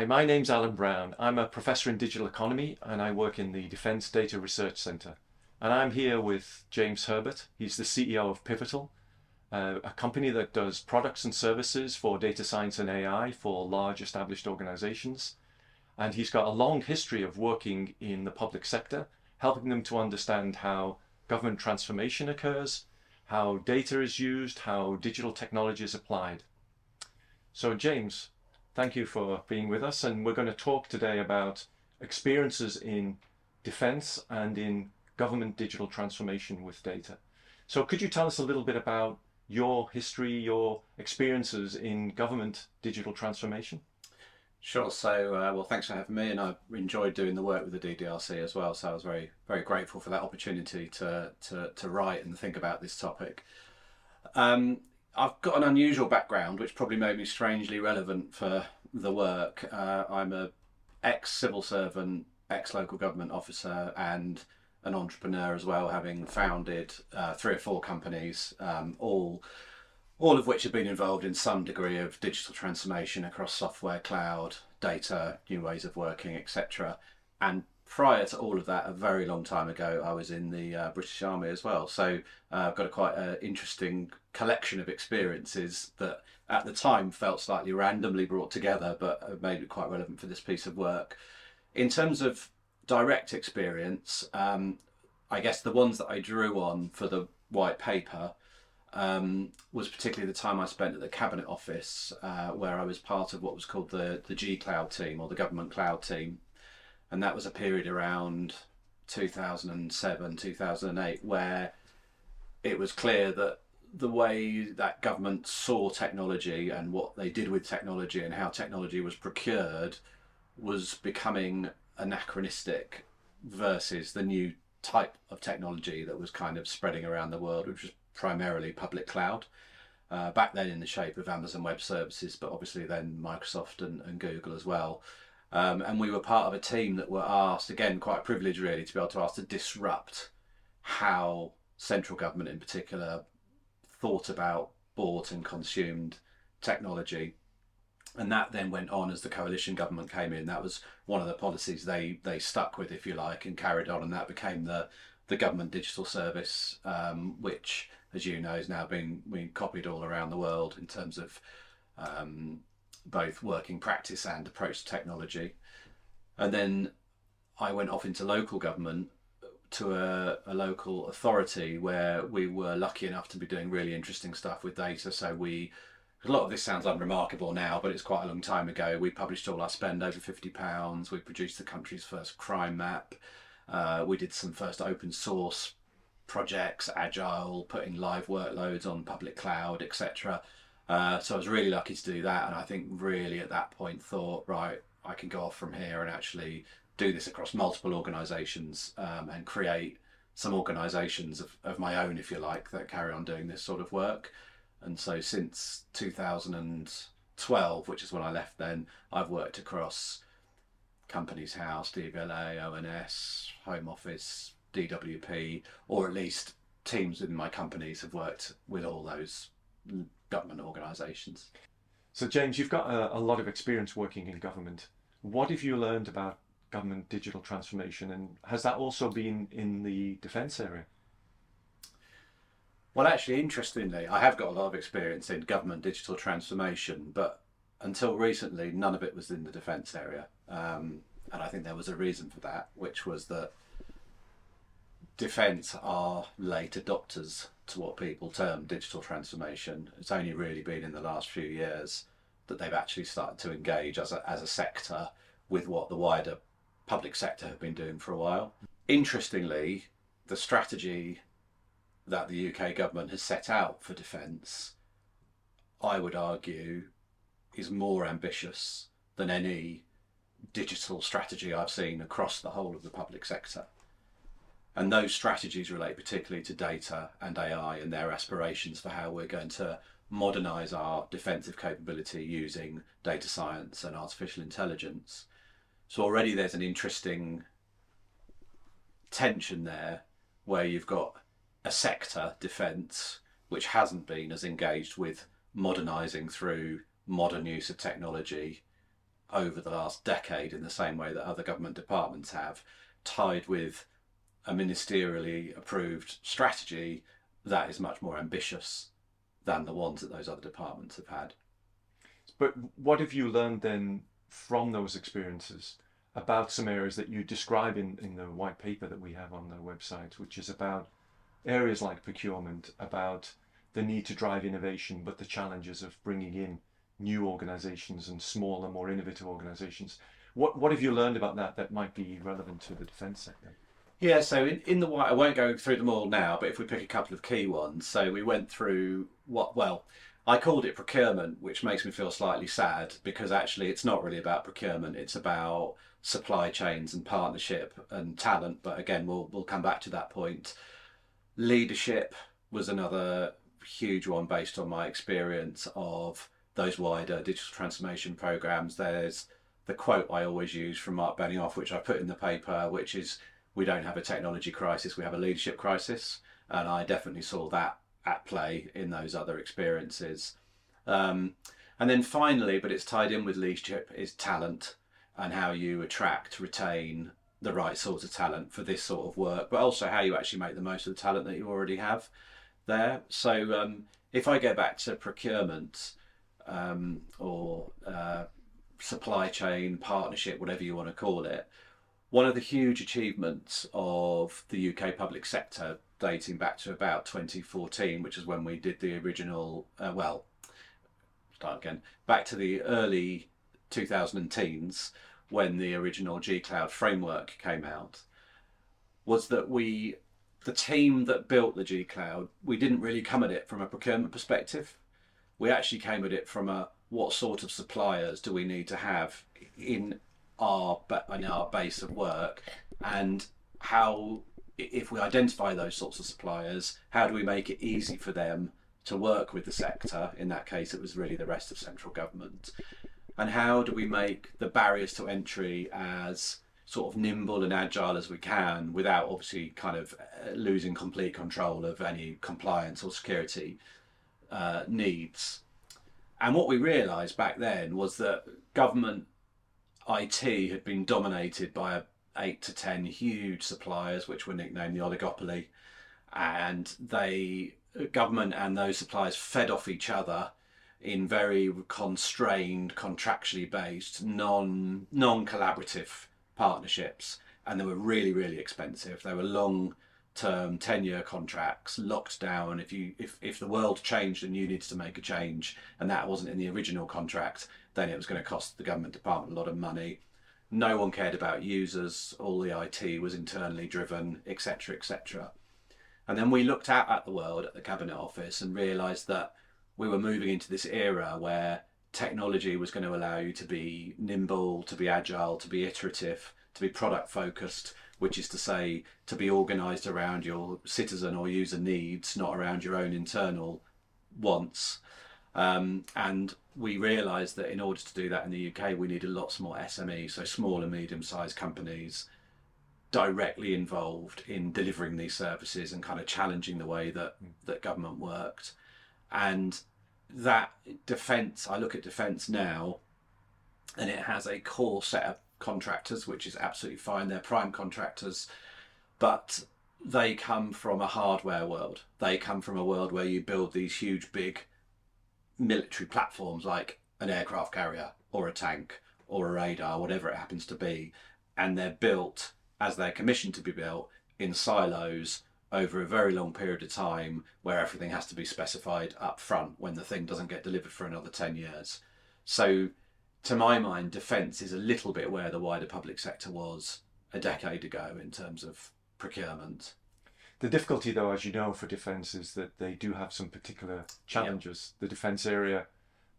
Hi, my name's Alan Brown. I'm a professor in digital economy and I work in the Defence Data Research Centre. And I'm here with James Herbert. He's the CEO of Pivotl, a company that does products and services for data science and AI for large established organisations. And he's got a long history of working in the public sector, helping them to understand how government transformation occurs, how data is used, how digital technology is applied. So James, thank you for being with us, and we're going to talk today about experiences in defence and in government digital transformation with data. So could you tell us a little bit about your history, your experiences in government digital transformation? Sure. So, well, thanks for having me, and I enjoyed doing the work with the DDRC as well, so I was very grateful for that opportunity to write and think about this topic. I've got an unusual background, which probably made me strangely relevant for the work. I'm an ex-civil servant, ex-local government officer, and an entrepreneur as well, having founded 3 or 4 companies, all of which have been involved in some degree of digital transformation across software, cloud, data, new ways of working, etc. And prior to all of that, a very long time ago, I was in the British Army as well. So I've got quite an interesting collection of experiences that at the time felt slightly randomly brought together, but made it quite relevant for this piece of work. In terms of direct experience, I guess the ones that I drew on for the white paper was particularly the time I spent at the Cabinet Office, where I was part of what was called the G Cloud team, or the Government Cloud team. And that was a period around 2007, 2008, where it was clear that the way that government saw technology and what they did with technology and how technology was procured was becoming anachronistic versus the new type of technology that was kind of spreading around the world, which was primarily public cloud. Back then in the shape of Amazon Web Services, but obviously then Microsoft and Google as well. And we were part of a team that were asked, again, quite privileged really, to be able to ask to disrupt how central government in particular thought about, bought and consumed technology. And that then went on as the coalition government came in. That was one of the policies they stuck with, if you like, and carried on. And that became the government digital service, which, as you know, has now been copied all around the world in terms of both working practice and approach to technology. And then I went off into local government to a local authority where we were lucky enough to be doing really interesting stuff with data. So a lot of this sounds unremarkable now, but it's quite a long time ago. We published all our spend over £50. We produced the country's first crime map. We did some first open source projects, agile, putting live workloads on public cloud, etc. So I was really lucky to do that, and I think really at that point thought, right, I can go off from here and actually do this across multiple organisations and create some organisations of my own, if you like, that carry on doing this sort of work. And so since 2012, which is when I left then, I've worked across Companies House, DVLA, ONS, Home Office, DWP, or at least teams within my companies have worked with all those government organisations. So James, you've got a lot of experience working in government. What have you learned about government digital transformation, and has that also been in the defence area? Well, actually, interestingly, I have got a lot of experience in government digital transformation, but until recently, none of it was in the defence area. And I think there was a reason for that, which was that defence are late adopters to what people term digital transformation. It's only really been in the last few years that they've actually started to engage as a sector with what the wider public sector have been doing for a while. Interestingly, the strategy that the UK government has set out for defence, I would argue, is more ambitious than any digital strategy I've seen across the whole of the public sector. And those strategies relate particularly to data and AI and their aspirations for how we're going to modernise our defensive capability using data science and artificial intelligence. So already there's an interesting tension there where you've got a sector, defence, which hasn't been as engaged with modernising through modern use of technology over the last decade in the same way that other government departments have, tied with a ministerially approved strategy that is much more ambitious than the ones that those other departments have had. But what have you learned then from those experiences about some areas that you describe in the white paper that we have on the website, which is about areas like procurement, about the need to drive innovation, but the challenges of bringing in new organisations and smaller, more innovative organisations? What have you learned about that that might be relevant to the defence sector? Yeah, so in the white, I won't go through them all now, but if we pick a couple of key ones, so we went through I called it procurement, which makes me feel slightly sad, because actually it's not really about procurement, it's about supply chains and partnership and talent. But again, we'll come back to that point. Leadership was another huge one based on my experience of those wider digital transformation programs. There's the quote I always use from Mark Benioff, which I put in the paper, which is, "We don't have a technology crisis, we have a leadership crisis." And I definitely saw that at play in those other experiences. And then finally, but it's tied in with leadership, is talent and how you attract, retain the right sort of talent for this sort of work, but also how you actually make the most of the talent that you already have there. So if I go back to procurement or supply chain, partnership, whatever you want to call it, one of the huge achievements of the UK public sector dating back to about 2014, which is when we did the original, back to the early 2010s when the original G-Cloud framework came out, was that the team that built the G-Cloud, we didn't really come at it from a procurement perspective. We actually came at it from a, what sort of suppliers do we need to have in our base of work, and how, if we identify those sorts of suppliers, how do we make it easy for them to work with the sector? In that case, it was really the rest of central government. And how do we make the barriers to entry as sort of nimble and agile as we can, without obviously kind of losing complete control of any compliance or security needs? And what we realised back then was that government IT had been dominated by 8 to 10 huge suppliers, which were nicknamed the oligopoly, and government and those suppliers fed off each other in very constrained, contractually based, non-collaborative partnerships, and they were really, really expensive. They were long-term, 10-year contracts, locked down. If the world changed and you needed to make a change, and that wasn't in the original contract, then it was going to cost the government department a lot of money. No one cared about users, all the IT was internally driven, etc, etc. And then we looked out at the world, at the Cabinet Office, and realised that we were moving into this era where technology was going to allow you to be nimble, to be agile, to be iterative, to be product focused, which is to say to be organised around your citizen or user needs, not around your own internal wants. And we realised that in order to do that in the UK, we needed lots more SMEs, so small and medium-sized companies, directly involved in delivering these services and kind of challenging the way that government worked. And that defence, I look at defence now, and it has a core set of contractors, which is absolutely fine. They're prime contractors, but they come from a hardware world. They come from a world where you build these huge, big military platforms like an aircraft carrier or a tank or a radar, whatever it happens to be, and they're built as they're commissioned to be built in silos over a very long period of time, where everything has to be specified up front when the thing doesn't get delivered for another 10 years. So to my mind, defence is a little bit where the wider public sector was a decade ago in terms of procurement. The difficulty, though, as you know, for defence is that they do have some particular challenges. Yep. The defence area,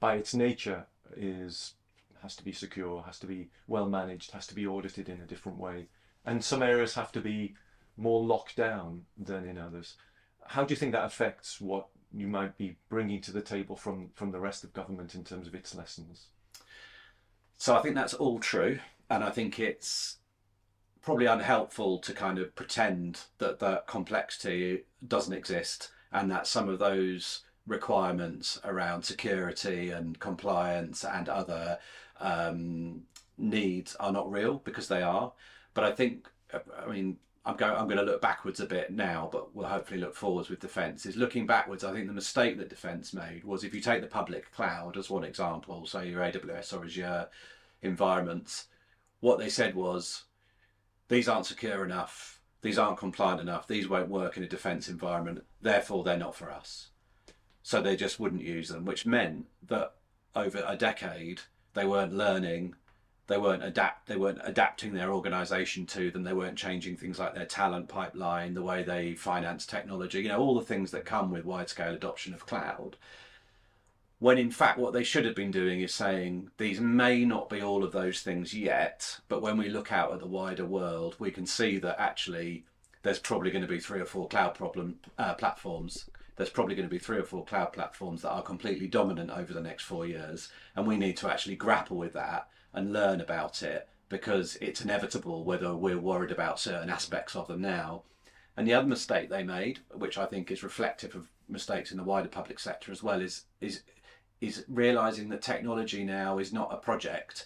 by its nature, has to be secure, has to be well managed, has to be audited in a different way. And some areas have to be more locked down than in others. How do you think that affects what you might be bringing to the table from the rest of government in terms of its lessons? So I think that's all true. And I think it's probably unhelpful to kind of pretend that complexity doesn't exist, and that some of those requirements around security and compliance and other needs are not real, because they are. But I think, I mean, I'm going to look backwards a bit now, but we'll hopefully look forwards with defence. Is looking backwards, I think the mistake that defence made was, if you take the public cloud as one example, so your AWS or Azure environments, what they said was, these aren't secure enough, these aren't compliant enough, these won't work in a defence environment, therefore they're not for us. So they just wouldn't use them, which meant that over a decade, they weren't learning, they weren't adapting their organisation to them, they weren't changing things like their talent pipeline, the way they finance technology, you know, all the things that come with wide-scale adoption of cloud. When in fact, what they should have been doing is saying, these may not be all of those things yet, but when we look out at the wider world, we can see that actually there's probably going to be three or four cloud platforms that are completely dominant over the next 4 years. And we need to actually grapple with that and learn about it, because it's inevitable whether we're worried about certain aspects of them now. And the other mistake they made, which I think is reflective of mistakes in the wider public sector as well, is realising that technology now is not a project,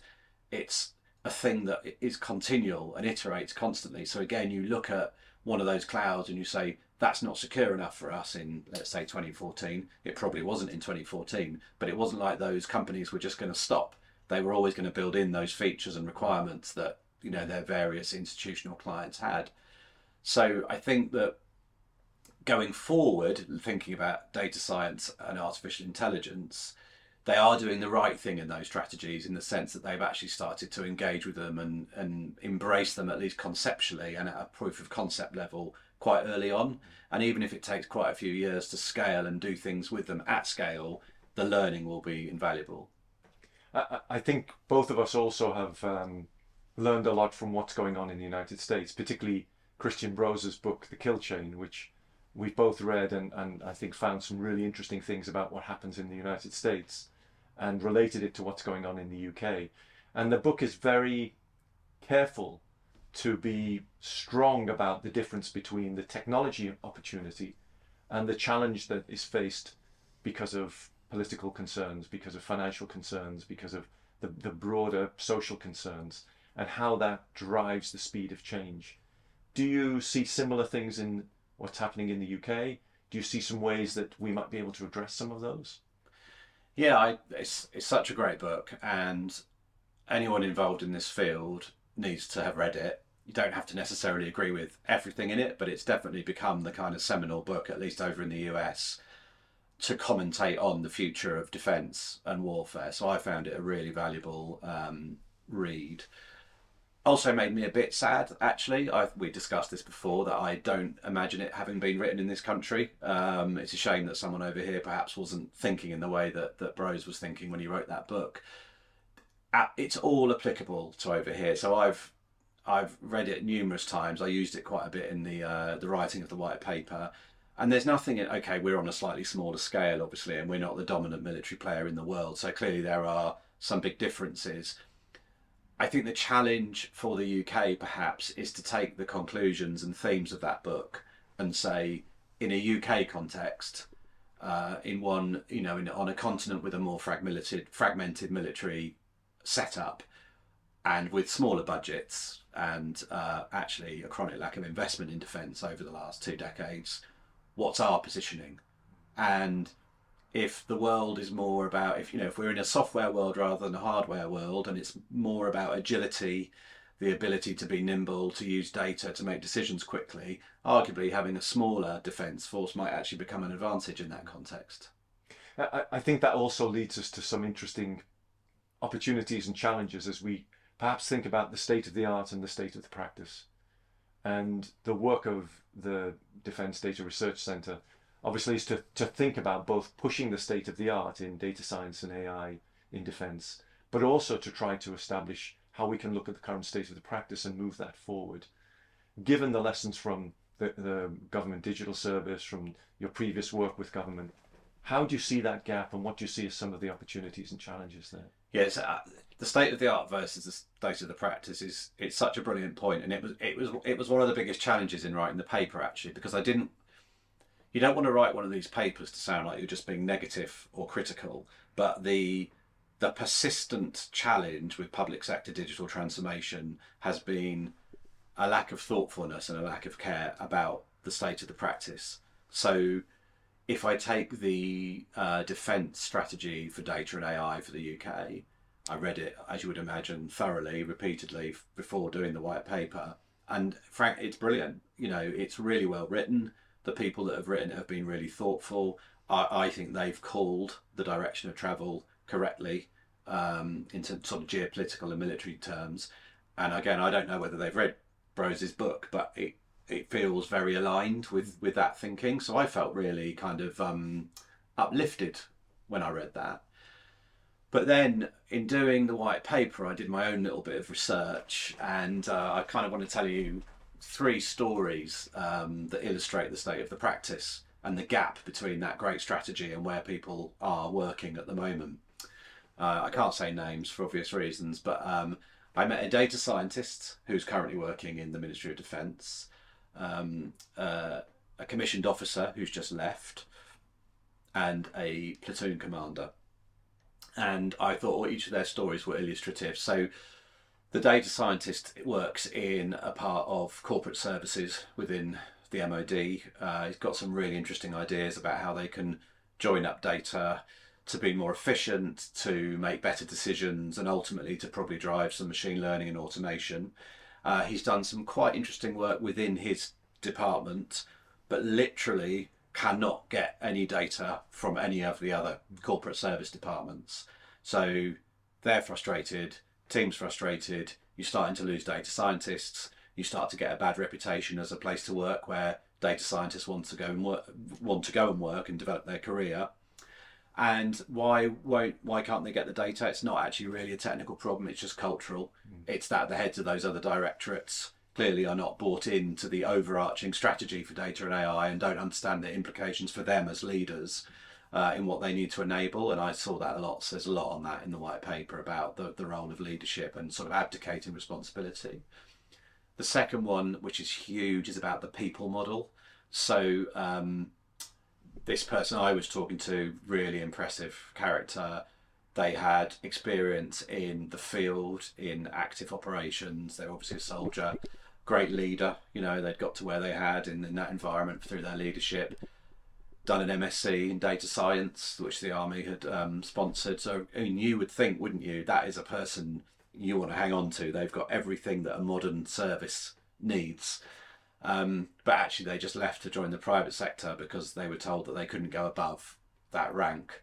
it's a thing that is continual and iterates constantly. So again, you look at one of those clouds and you say, that's not secure enough for us in, let's say, 2014. It probably wasn't in 2014, but it wasn't like those companies were just going to stop. They were always going to build in those features and requirements that, you know, their various institutional clients had. So I think that going forward, thinking about data science and artificial intelligence, they are doing the right thing in those strategies, in the sense that they've actually started to engage with them and embrace them, at least conceptually and at a proof of concept level, quite early on. And even if it takes quite a few years to scale and do things with them at scale, the learning will be invaluable. I think both of us also have learned a lot from what's going on in the United States, particularly Christian Brose's book, The Kill Chain, which we've both read and I think found some really interesting things about what happens in the United States, and related it to what's going on in the UK. And the book is very careful to be strong about the difference between the technology opportunity and the challenge that is faced because of political concerns, because of financial concerns, because of the broader social concerns, and how that drives the speed of change. Do you see similar things in what's happening in the UK? Do you see some ways that we might be able to address some of those? Yeah, it's such a great book, and anyone involved in this field needs to have read it. You don't have to necessarily agree with everything in it, but it's definitely become the kind of seminal book, at least over in the US, to commentate on the future of defence and warfare. So I found it a really valuable read. Also made me a bit sad, actually. We discussed this before, that I don't imagine it having been written in this country. It's a shame that someone over here perhaps wasn't thinking in the way that Brose was thinking when he wrote that book. It's all applicable to over here. So I've read it numerous times. I used it quite a bit in the writing of the white paper. And there's nothing we're on a slightly smaller scale, obviously, and we're not the dominant military player in the world. So clearly there are some big differences. I think the challenge for the UK, perhaps, is to take the conclusions and themes of that book and say, in a UK context, on a continent with a more fragmented military setup, and with smaller budgets, and actually a chronic lack of investment in defence over the last 2 decades, what's our positioning? And if the world is more about, if we're in a software world rather than a hardware world, and it's more about agility, the ability to be nimble, to use data, to make decisions quickly, arguably having a smaller defence force might actually become an advantage in that context. I think that also leads us to some interesting opportunities and challenges as we perhaps think about the state of the art and the state of the practice. And the work of the Defence Data Research Centre, obviously, is to think about both pushing the state of the art in data science and AI in defence, but also to try to establish how we can look at the current state of the practice and move that forward. Given the lessons from the government digital service, from your previous work with government, how do you see that gap, and what do you see as some of the opportunities and challenges there? Yes, the state of the art versus the state of the practice it's such a brilliant point, and it was one of the biggest challenges in writing the paper, actually, because I didn't. you don't want to write one of these papers to sound like you're just being negative or critical, but the persistent challenge with public sector digital transformation has been a lack of thoughtfulness and a lack of care about the state of the practice. So if I take the defence strategy for data and AI for the UK, I read it, as you would imagine, thoroughly, repeatedly before doing the white paper. And frankly, it's brilliant. You know, it's really well written. The people that have written it have been really thoughtful. I think they've called the direction of travel correctly in sort of geopolitical and military terms. And again, I don't know whether they've read Brose's book, but it feels very aligned with that thinking. So I felt really kind of uplifted when I read that. But then in doing the white paper, I did my own little bit of research, and I kind of want to tell you three stories that illustrate the state of the practice and the gap between that great strategy and where people are working at the moment. I can't say names for obvious reasons, but I met a data scientist who's currently working in the Ministry of Defence, a commissioned officer who's just left, and a platoon commander. And I thought each of their stories were illustrative. So the data scientist works in a part of corporate services within the MOD. He's got some really interesting ideas about how they can join up data to be more efficient, to make better decisions, and ultimately to probably drive some machine learning and automation. He's done some quite interesting work within his department, but literally cannot get any data from any of the other corporate service departments. So they're frustrated, team's frustrated, you're starting to lose data scientists, you start to get a bad reputation as a place to work where data scientists want to go and work and develop their career. And why can't they get the data? It's not actually really a technical problem, it's just cultural. It's that the heads of those other directorates clearly are not bought into the overarching strategy for data and AI and don't understand the implications for them as leaders in what they need to enable. And I saw that a lot. So there's a lot on that in the white paper about the role of leadership and sort of abdicating responsibility. The second one, which is huge, is about the people model. So this person I was talking to, really impressive character. They had experience in the field, in active operations. They're obviously a soldier, great leader. You know, they'd got to where they had in that environment through their leadership. Done an MSc in data science, which the Army had sponsored. So, I mean, you would think, wouldn't you, that is a person you want to hang on to. They've got everything that a modern service needs. But actually, they just left to join the private sector because they were told that they couldn't go above that rank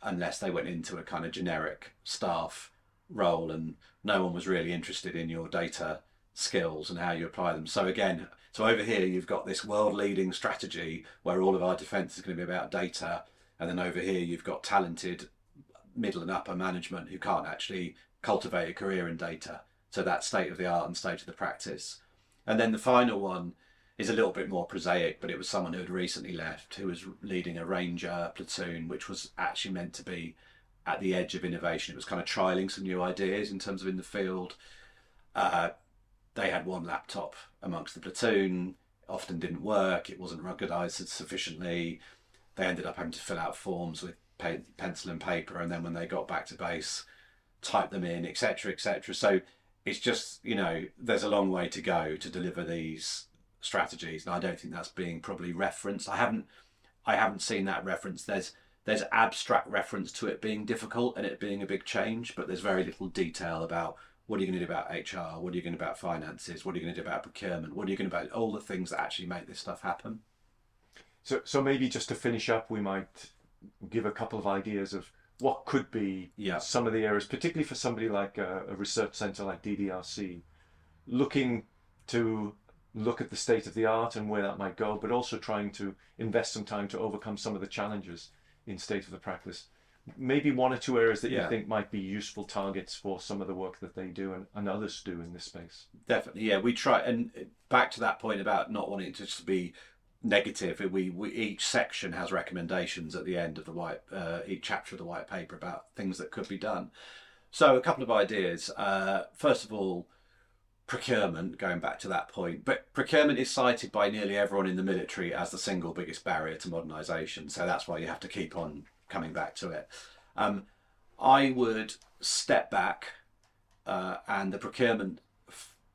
unless they went into a kind of generic staff role, and no one was really interested in your data skills and how you apply them. So again, so over here, you've got this world-leading strategy where all of our defence is going to be about data. And then over here, you've got talented middle and upper management who can't actually cultivate a career in data. So that's state of the art and state of the practice. And then the final one is a little bit more prosaic, but it was someone who had recently left, who was leading a Ranger platoon, which was actually meant to be at the edge of innovation. It was kind of trialing some new ideas in terms of in the field. They had one laptop amongst the platoon, often didn't work, it wasn't ruggedized sufficiently. They ended up having to fill out forms with pencil and paper, and then when they got back to base, type them in, etc., etc. So it's just, you know, there's a long way to go to deliver these strategies, and I don't think that's being probably referenced. I haven't seen that reference. There's abstract reference to it being difficult and it being a big change, but there's very little detail about what are you going to do about HR, what are you going to do about finances, what are you going to do about procurement, what are you going to do about all the things that actually make this stuff happen. So maybe just to finish up, we might give a couple of ideas of what could be some of the areas, particularly for somebody like a research centre like DDRC, looking to look at the state of the art and where that might go, but also trying to invest some time to overcome some of the challenges in state of the practice. Maybe one or two areas that you think might be useful targets for some of the work that they do and others do in this space. Definitely, yeah. We try, and back to that point about not wanting it to just be negative, we each section has recommendations at the end of the white, each chapter of the white paper about things that could be done. So a couple of ideas. First of all, procurement, going back to that point, but procurement is cited by nearly everyone in the military as the single biggest barrier to modernisation. So that's why you have to keep on coming back to it. I would step back and the procurement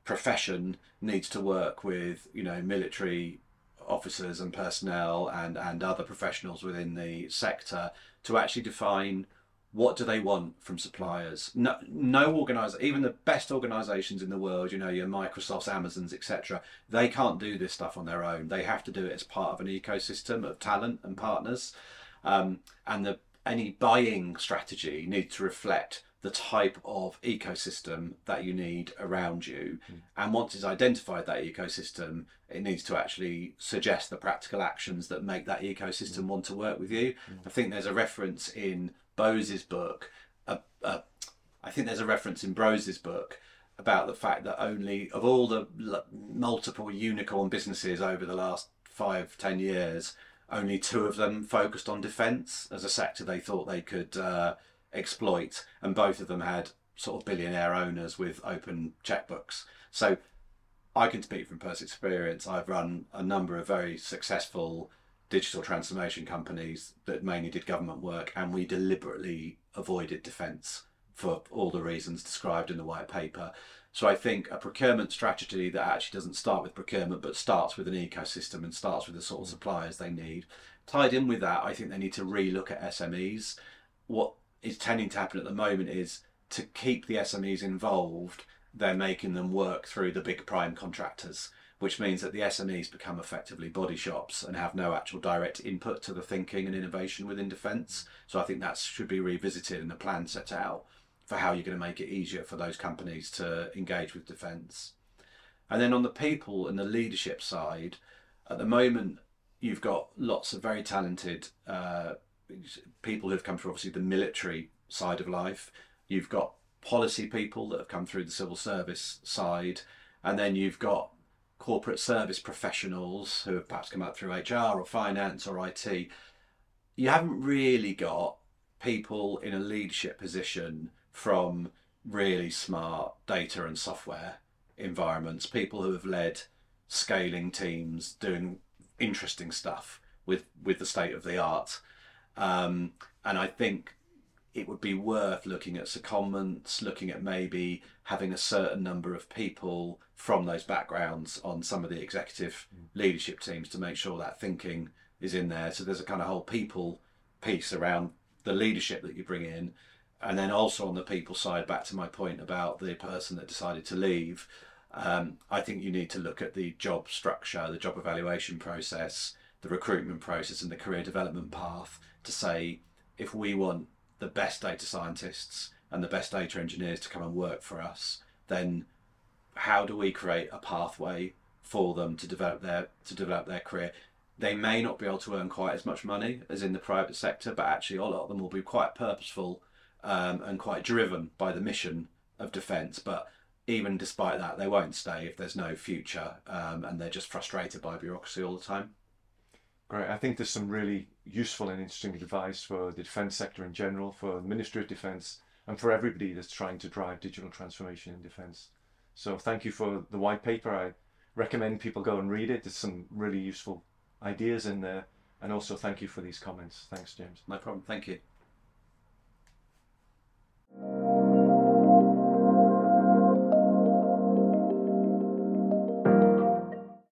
profession needs to work with, you know, military officers and personnel and other professionals within the sector to actually define what do they want from suppliers. No organisation, even the best organisations in the world, you know, your Microsofts, Amazons, etc., they can't do this stuff on their own. They have to do it as part of an ecosystem of talent and partners. And any buying strategy needs to reflect the type of ecosystem that you need around you. And once it's identified that ecosystem, it needs to actually suggest the practical actions that make that ecosystem want to work with you. I think there's a reference in Bose's book, about the fact that only of all the multiple unicorn businesses over the last 5-10 years, only 2 of them focused on defence as a sector they thought they could exploit, and both of them had sort of billionaire owners with open checkbooks. So I can speak from personal experience. I've run a number of very successful digital transformation companies that mainly did government work, and we deliberately avoided defence for all the reasons described in the white paper. So I think a procurement strategy that actually doesn't start with procurement but starts with an ecosystem and starts with the sort of suppliers they need. Tied in with that, I think they need to relook at SMEs. What is tending to happen at the moment is, to keep the SMEs involved, they're making them work through the big prime contractors, which means that the SMEs become effectively body shops and have no actual direct input to the thinking and innovation within defence. So I think that should be revisited and a plan set out for how you're going to make it easier for those companies to engage with defence. And then on the people and the leadership side, at the moment, you've got lots of very talented people who've come through, obviously, the military side of life. You've got policy people that have come through the civil service side, and then you've got corporate service professionals who have perhaps come up through HR or finance or IT. You haven't really got people in a leadership position from really smart data and software environments, people who have led scaling teams, doing interesting stuff with the state of the art. And I think it would be worth looking at secondments, looking at maybe having a certain number of people from those backgrounds on some of the executive leadership teams to make sure that thinking is in there. So there's a kind of whole people piece around the leadership that you bring in. And then also on the people side, back to my point about the person that decided to leave, I think you need to look at the job structure, the job evaluation process, the recruitment process and the career development path to say, if we want the best data scientists and the best data engineers to come and work for us, then how do we create a pathway for them to develop their career? They may not be able to earn quite as much money as in the private sector, but actually a lot of them will be quite purposeful and quite driven by the mission of defence. But even despite that, they won't stay if there's no future, and they're just frustrated by bureaucracy all the time. Great. I think there's some really useful and interesting advice for the defence sector in general, for the Ministry of Defence, and for everybody that's trying to drive digital transformation in defence. So thank you for the white paper. I recommend people go and read it. There's some really useful ideas in there. And also thank you for these comments. Thanks, James. No problem. Thank you.